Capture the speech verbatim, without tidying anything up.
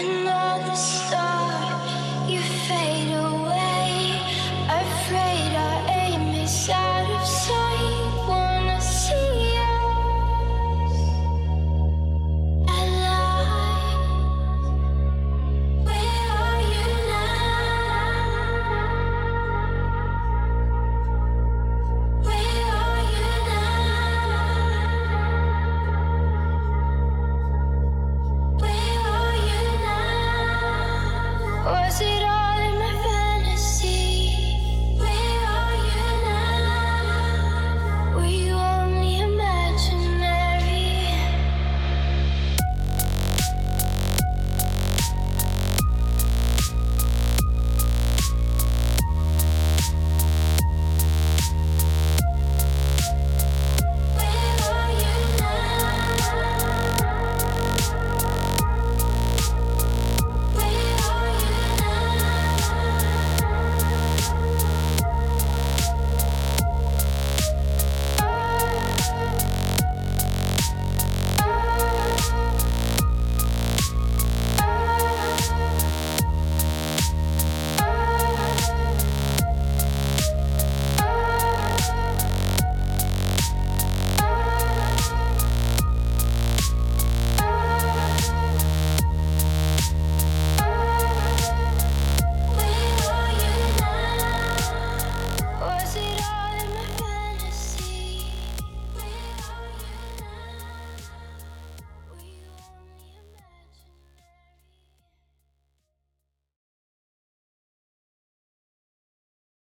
another star.